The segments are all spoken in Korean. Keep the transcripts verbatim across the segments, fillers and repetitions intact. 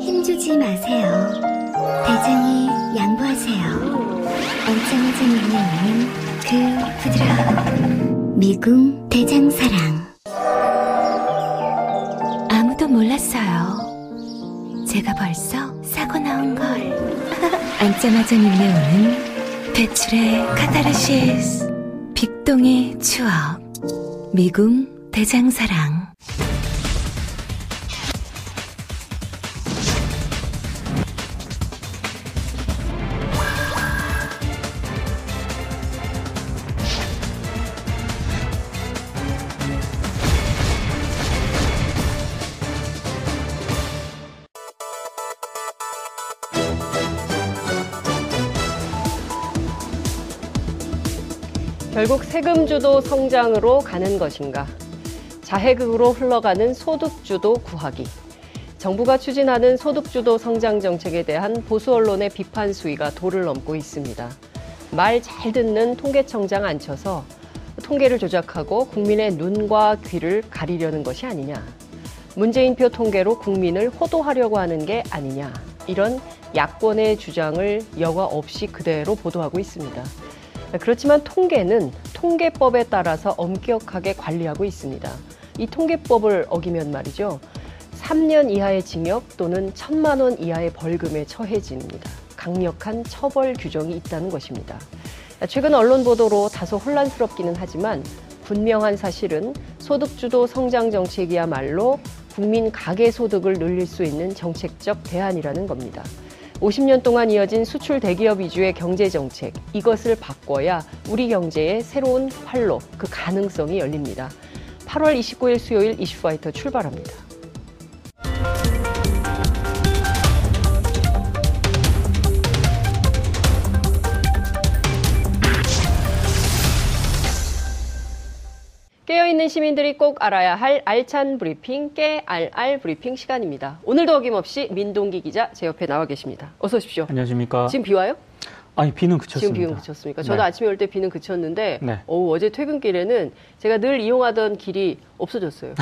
힘주지 마세요. 대장이 양보하세요. 언짢아진 양념은 그 부드러운 미궁 대장사랑. 아무도 몰랐어요. 제가 벌써 사고 나온 걸. 앉자마자 밀려오는 배출의 카타르시스. 빅동의 추억. 미궁 대장사랑. 결국 세금주도 성장으로 가는 것인가? 자해극으로 흘러가는 소득주도 구하기. 정부가 추진하는 소득주도 성장 정책에 대한 보수 언론의 비판 수위가 도를 넘고 있습니다. 말 잘 듣는 통계청장 앉혀서 통계를 조작하고 국민의 눈과 귀를 가리려는 것이 아니냐. 문재인표 통계로 국민을 호도하려고 하는 게 아니냐. 이런 야권의 주장을 여과 없이 그대로 보도하고 있습니다. 그렇지만 통계는 통계법에 따라서 엄격하게 관리하고 있습니다. 이 통계법을 어기면 말이죠. 삼 년 이하의 징역 또는 천만 원 이하의 벌금에 처해집니다. 강력한 처벌 규정이 있다는 것입니다. 최근 언론 보도로 다소 혼란스럽기는 하지만 분명한 사실은 소득주도 성장 정책이야말로 국민 가계소득을 늘릴 수 있는 정책적 대안이라는 겁니다. 오십 년 동안 이어진 수출 대기업 위주의 경제정책, 이것을 바꿔야 우리 경제의 새로운 활로, 그 가능성이 열립니다. 팔월 이십구일 수요일 이슈파이터 출발합니다. 깨어있는 시민들이 꼭 알아야 할 알찬 브리핑, 깨알알 브리핑 시간입니다. 오늘도 어김없이 민동기 기자 제 옆에 나와 계십니다. 어서 오십시오. 안녕하십니까. 지금 비 와요? 아니, 비는 그쳤습니다. 지금 비는 그쳤습니까? 저도 네. 아침에 올 때 비는 그쳤는데 네. 어우, 어제 퇴근길에는 제가 늘 이용하던 길이 없어졌어요.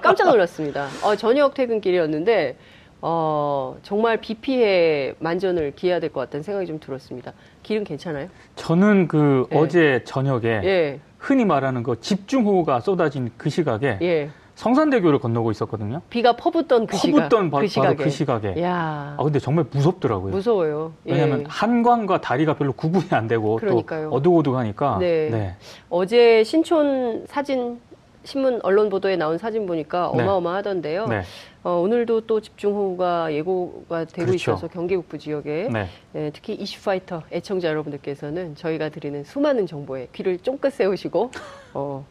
깜짝 놀랐습니다. 어, 저녁 퇴근길이었는데 어, 정말 비 피해 만전을 기해야 될 것 같다는 생각이 좀 들었습니다. 길은 괜찮아요? 저는 그 예. 어제 저녁에 예. 흔히 말하는 그 집중호우가 쏟아진 그 시각에 예. 성산대교를 건너고 있었거든요. 비가 퍼붓던 그 시각. 퍼붓던 바, 그 시각에. 바로 그 시각에. 야. 아, 근데 정말 무섭더라고요. 무서워요. 예. 왜냐하면 한강과 다리가 별로 구분이 안 되고 그러니까요. 또 어둑어둑하니까. 네. 네. 어제 신촌 사진, 신문 언론 보도에 나온 사진 보니까 어마어마하던데요. 네. 네. 어, 오늘도 또 집중호우가 예고가 되고 그렇죠. 있어서 경기북부 지역에 네. 네, 특히 이슈파이터 애청자 여러분들께서는 저희가 드리는 수많은 정보에 귀를 쫑긋 세우시고 어,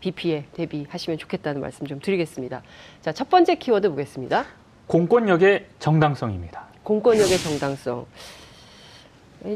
비 피해 대비하시면 좋겠다는 말씀 좀 드리겠습니다. 자, 첫 번째 키워드 보겠습니다. 공권력의 정당성입니다. 공권력의 정당성.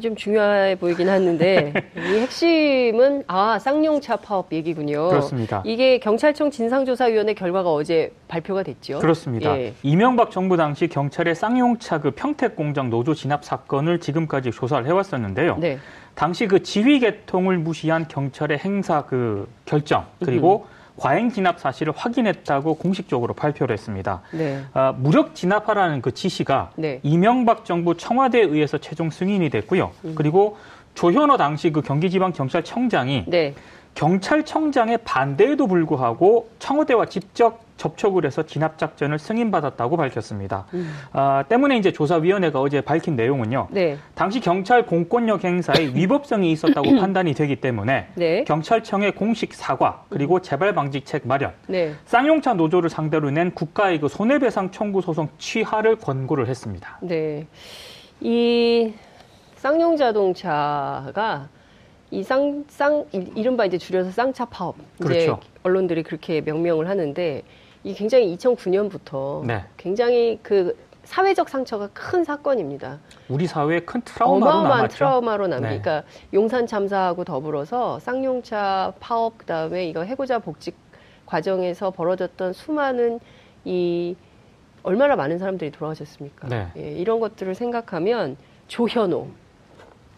좀 중요해 보이긴 하는데 이 핵심은 아 쌍용차 파업 얘기군요. 그렇습니다. 이게 경찰청 진상조사위원회 결과가 어제 발표가 됐죠. 그렇습니다. 예. 이명박 정부 당시 경찰의 쌍용차 그 평택공장 노조 진압 사건을 지금까지 조사를 해왔었는데요. 네. 당시 그 지휘 계통을 무시한 경찰의 행사 그 결정 그리고 음. 과잉 진압 사실을 확인했다고 공식적으로 발표를 했습니다. 네. 아, 무력 진압하라는 그 지시가 네. 이명박 정부 청와대에 의해서 최종 승인이 됐고요. 음. 그리고 조현호 당시 그 경기지방경찰청장이 네. 경찰청장의 반대에도 불구하고 청와대와 직접 접촉을 해서 진압 작전을 승인받았다고 밝혔습니다. 음. 아, 때문에 이제 조사위원회가 어제 밝힌 내용은요. 네. 당시 경찰 공권력 행사에 위법성이 있었다고 판단이 되기 때문에 네. 경찰청의 공식 사과 그리고 재발 방지책 마련, 네. 쌍용차 노조를 상대로 낸 국가의 그 손해배상 청구 소송 취하를 권고를 했습니다. 네, 이 쌍용자동차가 이 쌍, 쌍, 이른바 이제 줄여서 쌍차 파업. 그렇죠. 이제 언론들이 그렇게 명명을 하는데, 이 굉장히 이천구 년부터 네. 굉장히 그 사회적 상처가 큰 사건입니다. 우리 사회에 큰 트라우마로 남았죠. 어마어마한 트라우마로 남기. 네. 그러니까 용산 참사하고 더불어서 쌍용차 파업, 그 다음에 이거 해고자 복직 과정에서 벌어졌던 수많은 이 얼마나 많은 사람들이 돌아가셨습니까? 네. 예, 이런 것들을 생각하면 조현호.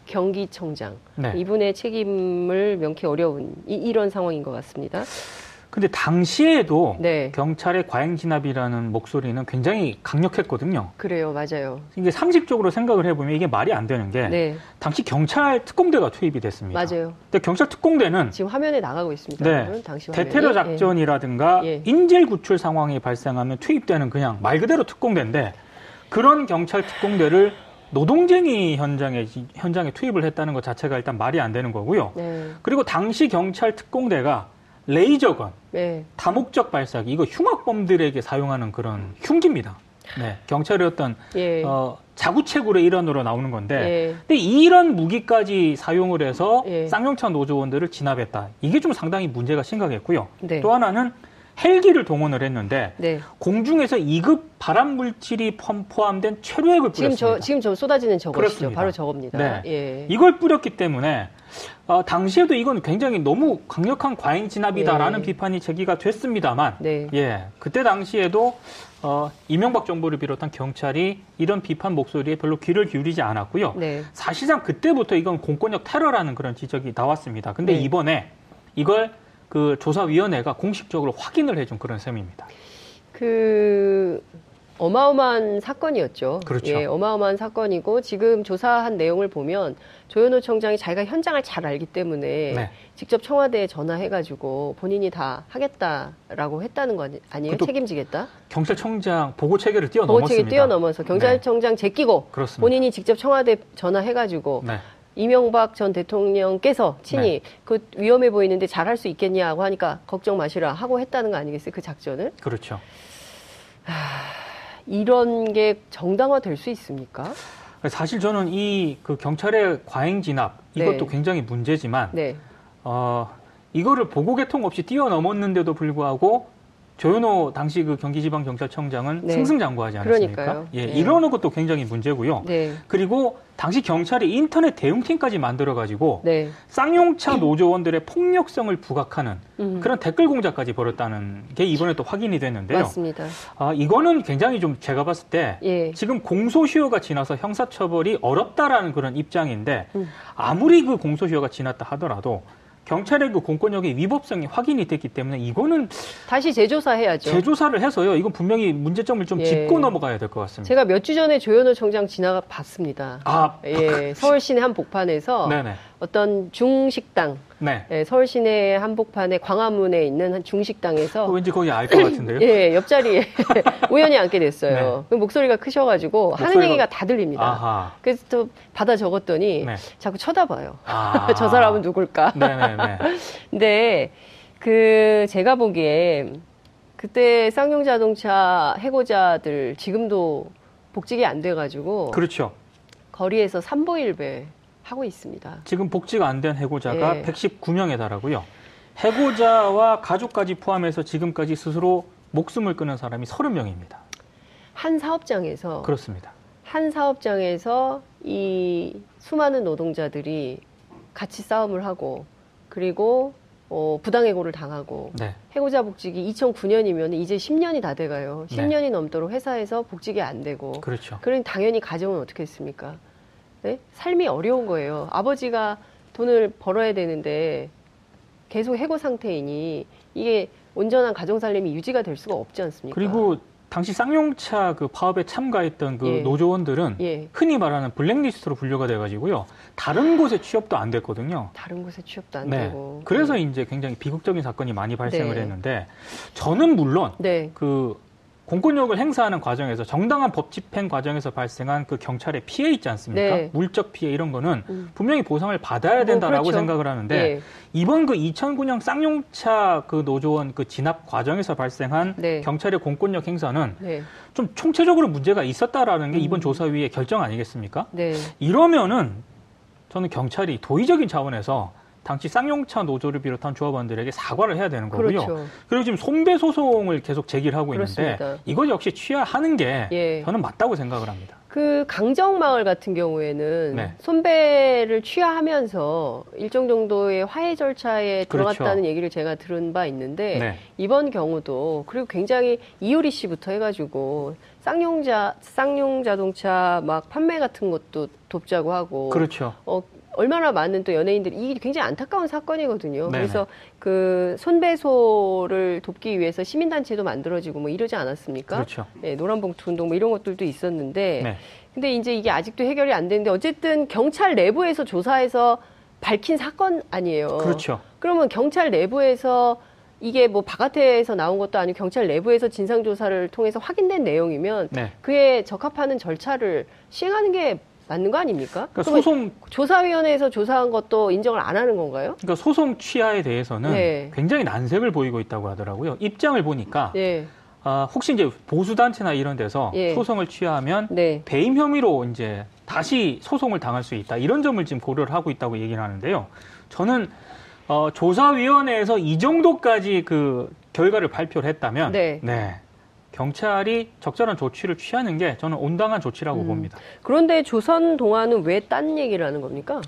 경기청장, 네. 이분의 책임을 명쾌 어려운 이, 이런 상황인 것 같습니다. 근데 당시에도 네. 경찰의 과잉 진압이라는 목소리는 굉장히 강력했거든요. 그래요, 맞아요. 이게 상식적으로 생각을 해보면 이게 말이 안 되는 게 네. 당시 경찰 특공대가 투입이 됐습니다. 맞아요. 근데 경찰 특공대는 지금 화면에 나가고 있습니다. 네. 당시 대테러 작전이라든가 예. 인질 구출 상황이 발생하면 투입되는 그냥 말 그대로 특공대인데 그런 경찰 특공대를 노동쟁이 현장에 현장에 투입을 했다는 것 자체가 일단 말이 안 되는 거고요. 네. 그리고 당시 경찰 특공대가 레이저건, 네. 다목적 발사기, 이거 흉악범들에게 사용하는 그런 흉기입니다. 네, 경찰의 어떤 예. 어, 자구책으로의 일환으로 나오는 건데, 예. 근데 이런 무기까지 사용을 해서 예. 쌍용차 노조원들을 진압했다. 이게 좀 상당히 문제가 심각했고요. 네. 또 하나는 헬기를 동원을 했는데 네. 공중에서 이급 발암 물질이 포함된 최루액을 뿌렸습니다. 지금 저 지금 저 쏟아지는 저것이죠. 바로 저겁니다. 네. 예. 이걸 뿌렸기 때문에 어, 당시에도 이건 굉장히 너무 강력한 과잉 진압이다라는 예. 비판이 제기가 됐습니다만, 네. 예, 그때 당시에도 어, 이명박 정부를 비롯한 경찰이 이런 비판 목소리에 별로 귀를 기울이지 않았고요. 네. 사실상 그때부터 이건 공권력 테러라는 그런 지적이 나왔습니다. 근데 네. 이번에 이걸 그 조사위원회가 공식적으로 확인을 해준 그런 셈입니다. 그 어마어마한 사건이었죠. 그렇죠. 예, 어마어마한 사건이고 지금 조사한 내용을 보면 조현호 청장이 자기가 현장을 잘 알기 때문에 네. 직접 청와대에 전화해가지고 본인이 다 하겠다라고 했다는 거 아니에요? 책임지겠다? 경찰청장 보고 체계를 뛰어넘었습니다. 보고 체계 뛰어넘어서 경찰청장 네. 제끼고 그렇습니다. 본인이 직접 청와대에 전화해가지고 네. 이명박 전 대통령께서 친히 네. 그 위험해 보이는데 잘할 수 있겠냐고 하니까 걱정 마시라 하고 했다는 거 아니겠어요? 그 작전을? 그렇죠. 하, 이런 게 정당화될 수 있습니까? 사실 저는 이 그 경찰의 과잉 진압 이것도 네. 굉장히 문제지만 네. 어, 이거를 보고 개통 없이 뛰어넘었는데도 불구하고 조윤호 당시 그 경기지방경찰청장은 네. 승승장구하지 않았습니까? 그러니까요. 예, 네. 이러는 것도 굉장히 문제고요. 네. 그리고 당시 경찰이 인터넷 대응팀까지 만들어가지고 네. 쌍용차 노조원들의 폭력성을 부각하는 음. 그런 댓글 공작까지 벌였다는 게 이번에 또 확인이 됐는데요. 맞습니다. 아, 이거는 굉장히 좀 제가 봤을 때 예. 지금 공소시효가 지나서 형사처벌이 어렵다라는 그런 입장인데 음. 아무리 그 공소시효가 지났다 하더라도 경찰의 그 공권력의 위법성이 확인이 됐기 때문에 이거는 다시 재조사해야죠. 재조사를 해서요. 이건 분명히 문제점을 좀 예. 짚고 넘어가야 될 것 같습니다. 제가 몇 주 전에 조현호 청장 지나가 봤습니다. 아, 예, 서울 시내 한 복판에서 네네. 어떤 중식당, 네. 예, 서울 시내 한복판에 광화문에 있는 한 중식당에서 왠지 거기 알 것 같은데요? 예, 옆자리에 우연히 앉게 됐어요. 네. 목소리가 크셔가지고 목소리가... 하는 얘기가 다 들립니다. 아하. 그래서 또 받아 적었더니 네. 자꾸 쳐다봐요. 아. 저 사람은 누굴까? 네네네. 근데 그 제가 보기에 그때 쌍용자동차 해고자들 지금도 복직이 안 돼가지고 그렇죠. 거리에서 삼보일배 하고 있습니다. 지금 복지가 안 된 해고자가 예. 백십구 명에 달하고요. 해고자와 가족까지 포함해서 지금까지 스스로 목숨을 끊은 사람이 삼십 명입니다. 한 사업장에서 그렇습니다. 한 사업장에서 이 수많은 노동자들이 같이 싸움을 하고 그리고 어, 부당해고를 당하고 네. 해고자 복직이 이천구 년이면 이제 십 년이 다 돼가요. 십 년이 네. 넘도록 회사에서 복직이 안 되고 그렇죠. 그럼 당연히 가정은 어떻게 했습니까? 네? 삶이 어려운 거예요. 아버지가 돈을 벌어야 되는데 계속 해고 상태이니 이게 온전한 가정 살림이 유지가 될 수가 없지 않습니까? 그리고 당시 쌍용차 그 파업에 참가했던 그 예. 노조원들은 예. 흔히 말하는 블랙리스트로 분류가 돼가지고요. 다른 곳에 취업도 안 됐거든요. 다른 곳에 취업도 안 네. 되고. 그래서 이제 굉장히 비극적인 사건이 많이 발생을 네. 했는데 저는 물론 네. 그 공권력을 행사하는 과정에서 정당한 법 집행 과정에서 발생한 그 경찰의 피해 있지 않습니까? 네. 물적 피해 이런 거는 음. 분명히 보상을 받아야 된다라고 뭐 그렇죠. 생각을 하는데 네. 이번 그 이천구 년 쌍용차 그 노조원 그 진압 과정에서 발생한 네. 경찰의 공권력 행사는 네. 좀 총체적으로 문제가 있었다라는 게 이번 음. 조사위의 결정 아니겠습니까? 네. 이러면은 저는 경찰이 도의적인 차원에서 당시 쌍용차 노조를 비롯한 조합원들에게 사과를 해야 되는 거고요. 그렇죠. 그리고 지금 손배 소송을 계속 제기를 하고 있는데 그렇습니다. 이것 역시 취하하는 게 예. 저는 맞다고 생각을 합니다. 그 강정마을 같은 경우에는 네. 손배를 취하하면서 일정 정도의 화해 절차에 들어갔다는 그렇죠. 얘기를 제가 들은 바 있는데 네. 이번 경우도 그리고 굉장히 이효리 씨부터 해가지고 쌍용자 쌍용자동차 막 판매 같은 것도 돕자고 하고 그렇죠. 어, 얼마나 많은 또 연예인들이, 이게 굉장히 안타까운 사건이거든요. 네네. 그래서 그 손배소를 돕기 위해서 시민단체도 만들어지고 뭐 이러지 않았습니까? 그렇죠. 네, 노란봉투 운동 뭐 이런 것들도 있었는데. 네. 근데 이제 이게 아직도 해결이 안 되는데 어쨌든 경찰 내부에서 조사해서 밝힌 사건 아니에요. 그렇죠. 그러면 경찰 내부에서 이게 뭐 바깥에서 나온 것도 아니고 경찰 내부에서 진상조사를 통해서 확인된 내용이면 네. 그에 적합하는 절차를 시행하는 게 맞는 거 아닙니까? 그러니까 소송 조사위원회에서 조사한 것도 인정을 안 하는 건가요? 그러니까 소송 취하에 대해서는 네. 굉장히 난색을 보이고 있다고 하더라고요. 입장을 보니까 네. 아, 혹시 이제 보수단체나 이런 데서 네. 소송을 취하하면 네. 배임 혐의로 이제 다시 소송을 당할 수 있다 이런 점을 지금 고려를 하고 있다고 얘기를 하는데요. 저는 어, 조사위원회에서 이 정도까지 그 결과를 발표를 했다면, 네. 네. 경찰이 적절한 조치를 취하는 게 저는 온당한 조치라고 음. 봅니다. 그런데 조선동아는 왜 딴 얘기를 하는 겁니까?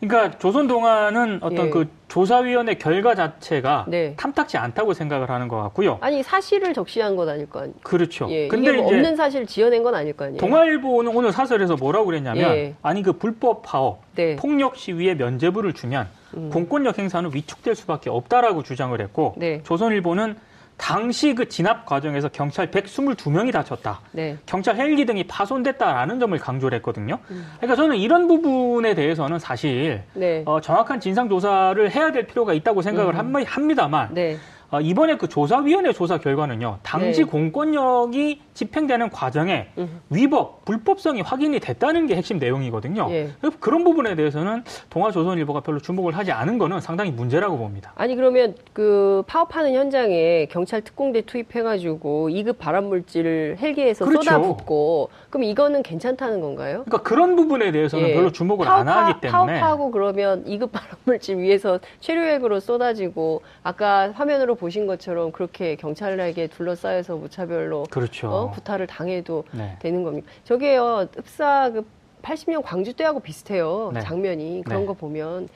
그러니까 조선동아는 어떤 예. 그 조사위원회 결과 자체가 네. 탐탁지 않다고 생각을 하는 것 같고요. 아니 사실을 적시한 건 아닐 거 아니에요. 그렇죠. 예. 근데 뭐 이제 없는 사실을 지어낸 건 아닐 거 아니에요. 동아일보는 오늘 사설에서 뭐라고 그랬냐면 예. 아니 그 불법 파업, 네. 폭력 시위에 면죄부를 주면 음. 공권력 행사는 위축될 수밖에 없다라고 주장을 했고 네. 조선일보는 당시 그 진압 과정에서 경찰 백이십이 명이 다쳤다. 네. 경찰 헬기 등이 파손됐다라는 점을 강조를 했거든요. 음. 그러니까 저는 이런 부분에 대해서는 사실 네. 어, 정확한 진상조사를 해야 될 필요가 있다고 생각을 음. 합니다만 네. 어, 이번에 그 조사위원회 조사 결과는요. 당시 네. 공권력이 집행되는 과정에 음. 위법, 불법성이 확인이 됐다는 게 핵심 내용이거든요. 예. 그런 부분에 대해서는 동아조선일보가 별로 주목을 하지 않은 거는 상당히 문제라고 봅니다. 아니 그러면 그 파업하는 현장에 경찰 특공대 투입해가지고 이급 발암물질을 헬기에서 그렇죠. 쏟아붓고 그럼 이거는 괜찮다는 건가요? 그러니까 그런 부분에 대해서는 예. 별로 주목을 파업하, 안 하기 때문에. 파업하고 그러면 이급 발암물질 위에서 최루액으로 쏟아지고 아까 화면으로 보신 것처럼 그렇게 경찰에게 둘러싸여서 무차별로 그렇죠. 어, 구타를 당해도 네. 되는 겁니까? 저게요. 흡사 그 팔십 년 광주 때하고 비슷해요. 네. 장면이. 그런 네. 거 보면.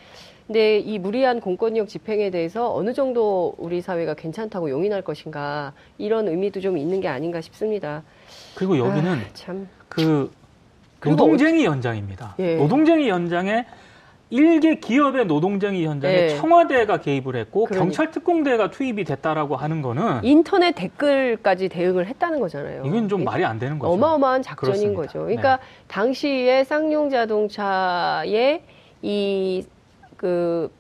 근데 이 무리한 공권력 집행에 대해서 어느 정도 우리 사회가 괜찮다고 용인할 것인가 이런 의미도 좀 있는 게 아닌가 싶습니다. 그리고 여기는 아, 참. 그 노동쟁이 연장입니다. 예. 노동쟁이 연장에 일개 기업의 노동쟁이 현장에 네. 청와대가 개입을 했고 그러니까. 경찰 특공대가 투입이 됐다라고 하는 거는 인터넷 댓글까지 대응을 했다는 거잖아요. 이건 좀 말이 안 되는 거죠. 어마어마한 작전인 그렇습니다. 거죠. 그러니까 네. 당시에 쌍용자동차의 이 그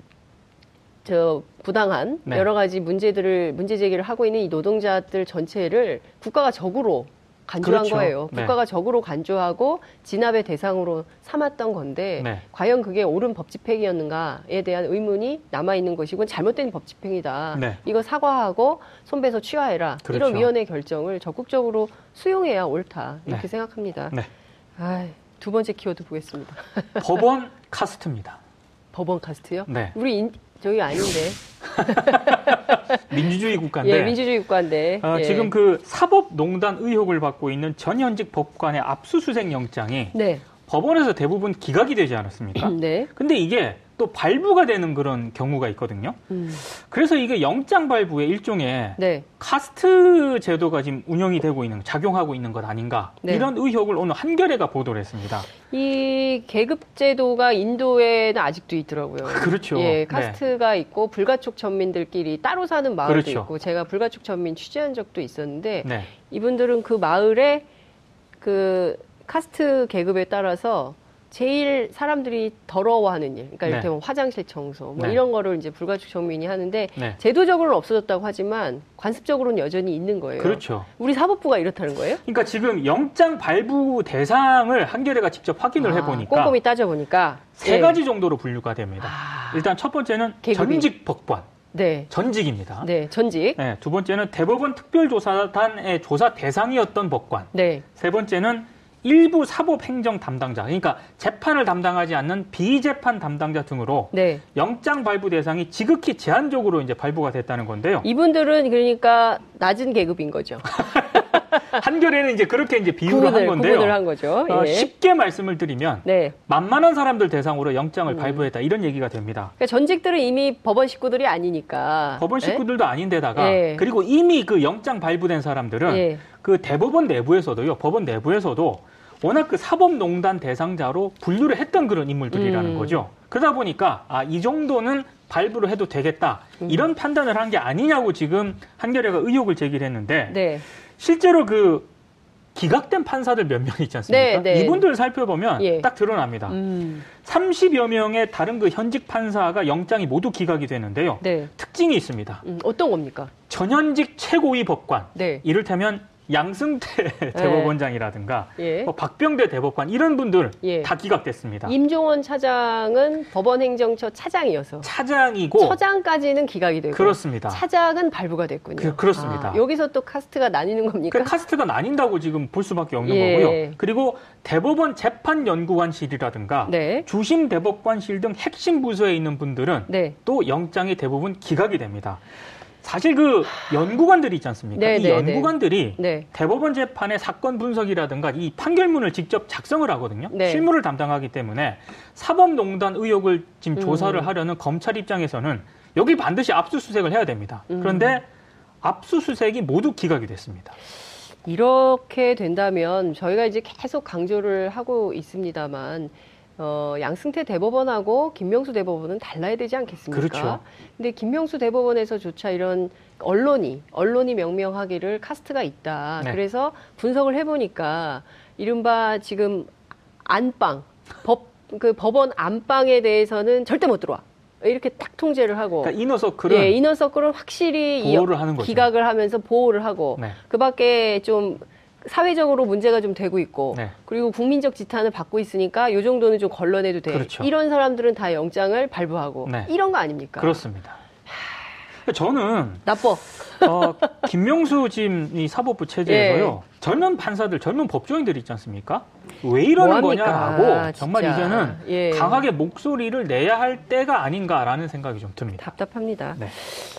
저 부당한 네. 여러 가지 문제들을 문제 제기를 하고 있는 이 노동자들 전체를 국가가 적으로 간주한 그렇죠. 거예요. 국가가 네. 적으로 간주하고 진압의 대상으로 삼았던 건데 네. 과연 그게 옳은 법 집행이었는가에 대한 의문이 남아있는 것이고 잘못된 법 집행이다. 네. 이거 사과하고 손배소 취하해라. 그렇죠. 이런 위원회 결정을 적극적으로 수용해야 옳다. 이렇게 네. 생각합니다. 네. 아이, 두 번째 키워드 보겠습니다. 법원 카스트입니다. 법원 카스트요? 네. 우리 인, 저기 아닌데. 민주주의 국가인데. 예, 민주주의 국가인데. 어, 예. 지금 그 사법농단 의혹을 받고 있는 전현직 법관의 압수수색 영장이 네. 법원에서 대부분 기각이 되지 않았습니까? 네. 근데 이게 또 발부가 되는 그런 경우가 있거든요. 음. 그래서 이게 영장 발부의 일종의 네. 카스트 제도가 지금 운영이 되고 있는, 작용하고 있는 것 아닌가. 네. 이런 의혹을 오늘 한겨레가 보도를 했습니다. 이 계급 제도가 인도에는 아직도 있더라고요. 그렇죠. 예, 카스트가 네. 있고 불가촉 전민들끼리 따로 사는 마을도 그렇죠. 있고 제가 불가촉 전민 취재한 적도 있었는데 네. 이분들은 그 마을에 그 카스트 계급에 따라서 제일 사람들이 더러워하는 일, 그러니까 이렇게 네. 화장실 청소, 뭐 네. 이런 거를 이제 불가촉 전민이 하는데 네. 제도적으로는 없어졌다고 하지만 관습적으로는 여전히 있는 거예요. 그렇죠. 우리 사법부가 이렇다는 거예요? 그러니까 지금 영장 발부 대상을 한겨레가 직접 확인을 아, 해보니까 꼼꼼히 따져보니까 세 네. 가지 정도로 분류가 됩니다. 아, 일단 첫 번째는 계급이. 전직 법관. 네. 전직입니다. 네, 전직. 네, 두 번째는 대법원 특별조사단의 조사 대상이었던 법관. 네. 세 번째는 일부 사법행정 담당자, 그러니까 재판을 담당하지 않는 비재판 담당자 등으로 네. 영장 발부 대상이 지극히 제한적으로 이제 발부가 됐다는 건데요. 이분들은 그러니까 낮은 계급인 거죠. 한겨레는 이제 그렇게 이제 비유를 구분을, 한 건데요. 구분을 한 거죠. 예. 어, 쉽게 말씀을 드리면 네. 만만한 사람들 대상으로 영장을 음. 발부했다 이런 얘기가 됩니다. 그러니까 전직들은 이미 법원 식구들이 아니니까. 법원 식구들도 에? 아닌데다가 예. 그리고 이미 그 영장 발부된 사람들은 예. 그 대법원 내부에서도요. 법원 내부에서도 워낙 그 사법농단 대상자로 분류를 했던 그런 인물들이라는 음. 거죠. 그러다 보니까 아, 이 정도는 발부를 해도 되겠다. 음. 이런 판단을 한 게 아니냐고 지금 한겨레가 의혹을 제기를 했는데 네. 실제로 그 기각된 판사들 몇 명 있지 않습니까? 네, 네. 이분들을 살펴보면 예. 딱 드러납니다. 음. 삼십여 명의 다른 그 현직 판사가 영장이 모두 기각이 되는데요. 네. 특징이 있습니다. 음, 어떤 겁니까? 전현직 최고위 법관, 네. 이를테면 양승태 대법원장이라든가 예. 뭐 박병대 대법관 이런 분들 예. 다 기각됐습니다. 임종원 차장은 법원행정처 차장이어서 차장이고 처장까지는 기각이 되고 그렇습니다. 차장은 발부가 됐군요. 그, 그렇습니다. 아, 여기서 또 카스트가 나뉘는 겁니까? 그 카스트가 나뉜다고 지금 볼 수밖에 없는 예. 거고요. 그리고 대법원 재판연구관실이라든가 네. 주심대법관실 등 핵심 부서에 있는 분들은 네. 또 영장이 대부분 기각이 됩니다. 사실 그 연구관들이 있지 않습니까? 네, 이 네, 연구관들이 네. 대법원 재판의 사건 분석이라든가 이 판결문을 직접 작성을 하거든요. 네. 실무를 담당하기 때문에 사법농단 의혹을 지금 음. 조사를 하려는 검찰 입장에서는 여기 반드시 압수수색을 해야 됩니다. 그런데 음. 압수수색이 모두 기각이 됐습니다. 이렇게 된다면 저희가 이제 계속 강조를 하고 있습니다만 어, 양승태 대법원하고 김명수 대법원은 달라야 되지 않겠습니까? 그렇죠. 근데 김명수 대법원에서조차 이런 언론이, 언론이 명명하기를 카스트가 있다. 네. 그래서 분석을 해보니까 이른바 지금 안방, 법, 그 법원 안방에 대해서는 절대 못 들어와. 이렇게 딱 통제를 하고 그러니까 이너서클은 예, 이너서클은 확실히 보호를 하는 거죠. 기각을 하면서 보호를 하고 네. 그 밖에 좀 사회적으로 문제가 좀 되고 있고 네. 그리고 국민적 지탄을 받고 있으니까 이 정도는 좀 걸러내도 돼. 그렇죠. 이런 사람들은 다 영장을 발부하고 네. 이런 거 아닙니까? 그렇습니다. 하... 저는 나빠. 어, 김명수 지금 이 사법부 체제에서요. 예. 젊은 판사들, 젊은 법조인들이 있지 않습니까? 왜 이러는 뭐 거냐라고 아, 정말 이제는 예. 강하게 목소리를 내야 할 때가 아닌가라는 생각이 좀 듭니다. 답답합니다. 네.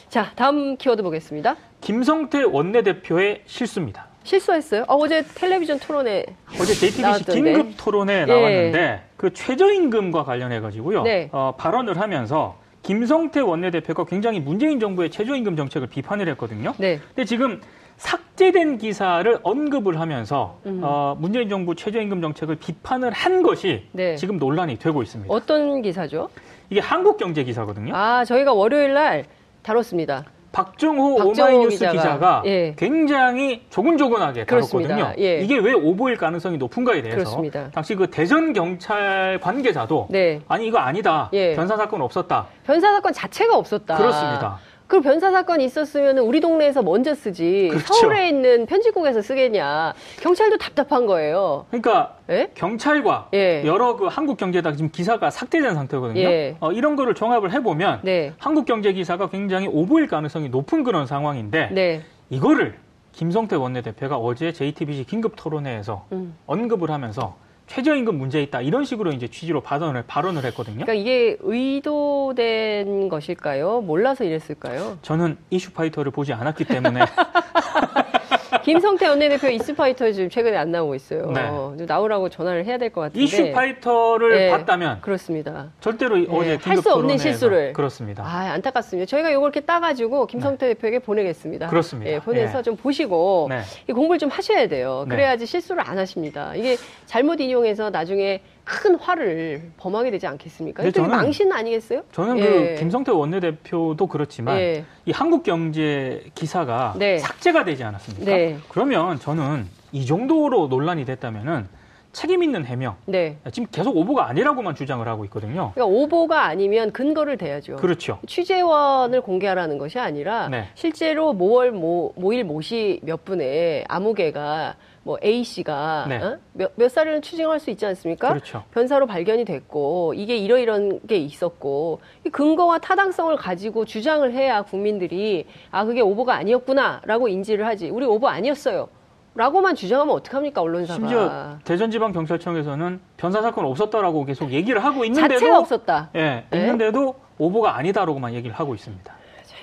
자, 다음 키워드 보겠습니다. 김성태 원내대표의 실수입니다. 실수했어요? 어, 어제 텔레비전 토론에 어제 제이티비씨 나왔던데. 긴급 토론에 나왔는데 예. 그 최저임금과 관련해 가지고요. 네. 어, 발언을 하면서 김성태 원내대표가 굉장히 문재인 정부의 최저임금 정책을 비판을 했거든요. 네. 근데 지금 삭제된 기사를 언급을 하면서 음. 어, 문재인 정부 최저임금 정책을 비판을 한 것이 네. 지금 논란이 되고 있습니다. 어떤 기사죠? 이게 한국경제 기사거든요. 아, 저희가 월요일 날 다뤘습니다. 박정호, 박정호 오마이뉴스 기자가, 기자가 예. 굉장히 조근조근하게 다뤘거든요. 예. 이게 왜 오보일 가능성이 높은가에 대해서 그렇습니다. 당시 그 대전 경찰 관계자도 네. 아니 이거 아니다. 예. 변사 사건 없었다. 변사 사건 자체가 없었다. 그렇습니다. 그럼 변사 사건이 있었으면 우리 동네에서 먼저 쓰지 그렇죠. 서울에 있는 편집국에서 쓰겠냐. 경찰도 답답한 거예요. 그러니까 예? 경찰과 예. 여러 그 한국경제다 지금 기사가 삭제된 상태거든요. 예. 어, 이런 거를 종합을 해보면 네. 한국경제 기사가 굉장히 오보일 가능성이 높은 그런 상황인데 네. 이거를 김성태 원내대표가 어제 제이티비씨 긴급 토론회에서 음. 언급을 하면서 최저임금 문제 있다 이런 식으로 이제 취지로 발언을 발언을 했거든요. 그러니까 이게 의도된 것일까요? 몰라서 이랬을까요? 저는 이슈파이터를 보지 않았기 때문에 김성태 원내대표 이슈파이터 지금 최근에 안 나오고 있어요. 네. 나오라고 전화를 해야 될 것 같은데 이슈파이터를 네. 봤다면 그렇습니다. 절대로 네. 어제 할 수 없는 실수를 그렇습니다. 아, 안타깝습니다. 저희가 이걸 이렇게 따가지고 김성태 네. 대표에게 보내겠습니다. 그렇습니다. 예, 보내서 네. 좀 보시고 네. 이 공부를 좀 하셔야 돼요. 그래야지 네. 실수를 안 하십니다. 이게 잘못 인용해서 나중에 큰 화를 범하게 되지 않겠습니까? 네, 저는 망신 아니겠어요? 저는 예. 그 김성태 원내대표도 그렇지만 예. 이 한국경제 기사가 네. 삭제가 되지 않았습니까? 네. 그러면 저는 이 정도로 논란이 됐다면은 책임 있는 해명. 네. 지금 계속 오보가 아니라고만 주장을 하고 있거든요. 그러니까 오보가 아니면 근거를 대야죠. 그렇죠. 취재원을 공개하라는 것이 아니라 네. 실제로 모월 모, 모일 모시 몇 분에 아무개가 뭐 A 씨가 네. 어? 몇, 몇 살을 추징할 수 있지 않습니까? 그렇죠. 변사로 발견이 됐고 이게 이러이런 게 있었고 이 근거와 타당성을 가지고 주장을 해야 국민들이 아 그게 오보가 아니었구나라고 인지를 하지 우리 오보 아니었어요. 라고만 주장하면 어떡합니까, 언론사가. 심지어 대전지방경찰청에서는 변사 사건 없었다라고 계속 얘기를 하고 있는데도. 자체가 없었다. 예, 네. 있는데도 오보가 아니다라고만 얘기를 하고 있습니다.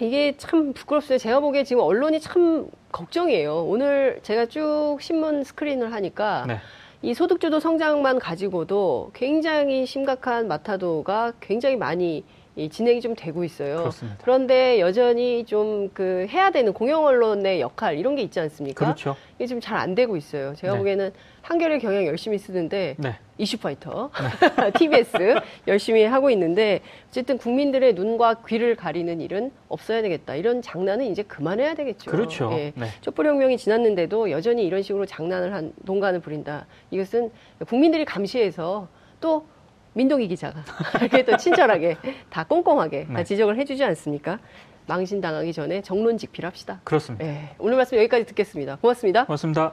이게 참 부끄럽습니다. 제가 보기에 지금 언론이 참 걱정이에요. 오늘 제가 쭉 신문 스크린을 하니까 네. 이 소득주도 성장만 가지고도 굉장히 심각한 마타도가 굉장히 많이 이 진행이 좀 되고 있어요. 그렇습니다. 그런데 여전히 좀 그 해야 되는 공영 언론의 역할 이런 게 있지 않습니까? 그렇죠. 이게 지금 잘 안 되고 있어요. 제가 네. 보기에는 한겨레 경향 열심히 쓰는데 네. 이슈파이터, 네. 티비에스 열심히 하고 있는데 어쨌든 국민들의 눈과 귀를 가리는 일은 없어야 되겠다. 이런 장난은 이제 그만해야 되겠죠. 그렇죠. 예. 네. 촛불혁명이 지났는데도 여전히 이런 식으로 장난을 한 농간을 부린다. 이것은 국민들이 감시해서 또 민동기 기자가 이렇게 또 친절하게 다 꼼꼼하게 네. 다 지적을 해주지 않습니까? 망신당하기 전에 정론직필합시다. 그렇습니다. 예. 오늘 말씀 여기까지 듣겠습니다. 고맙습니다. 고맙습니다.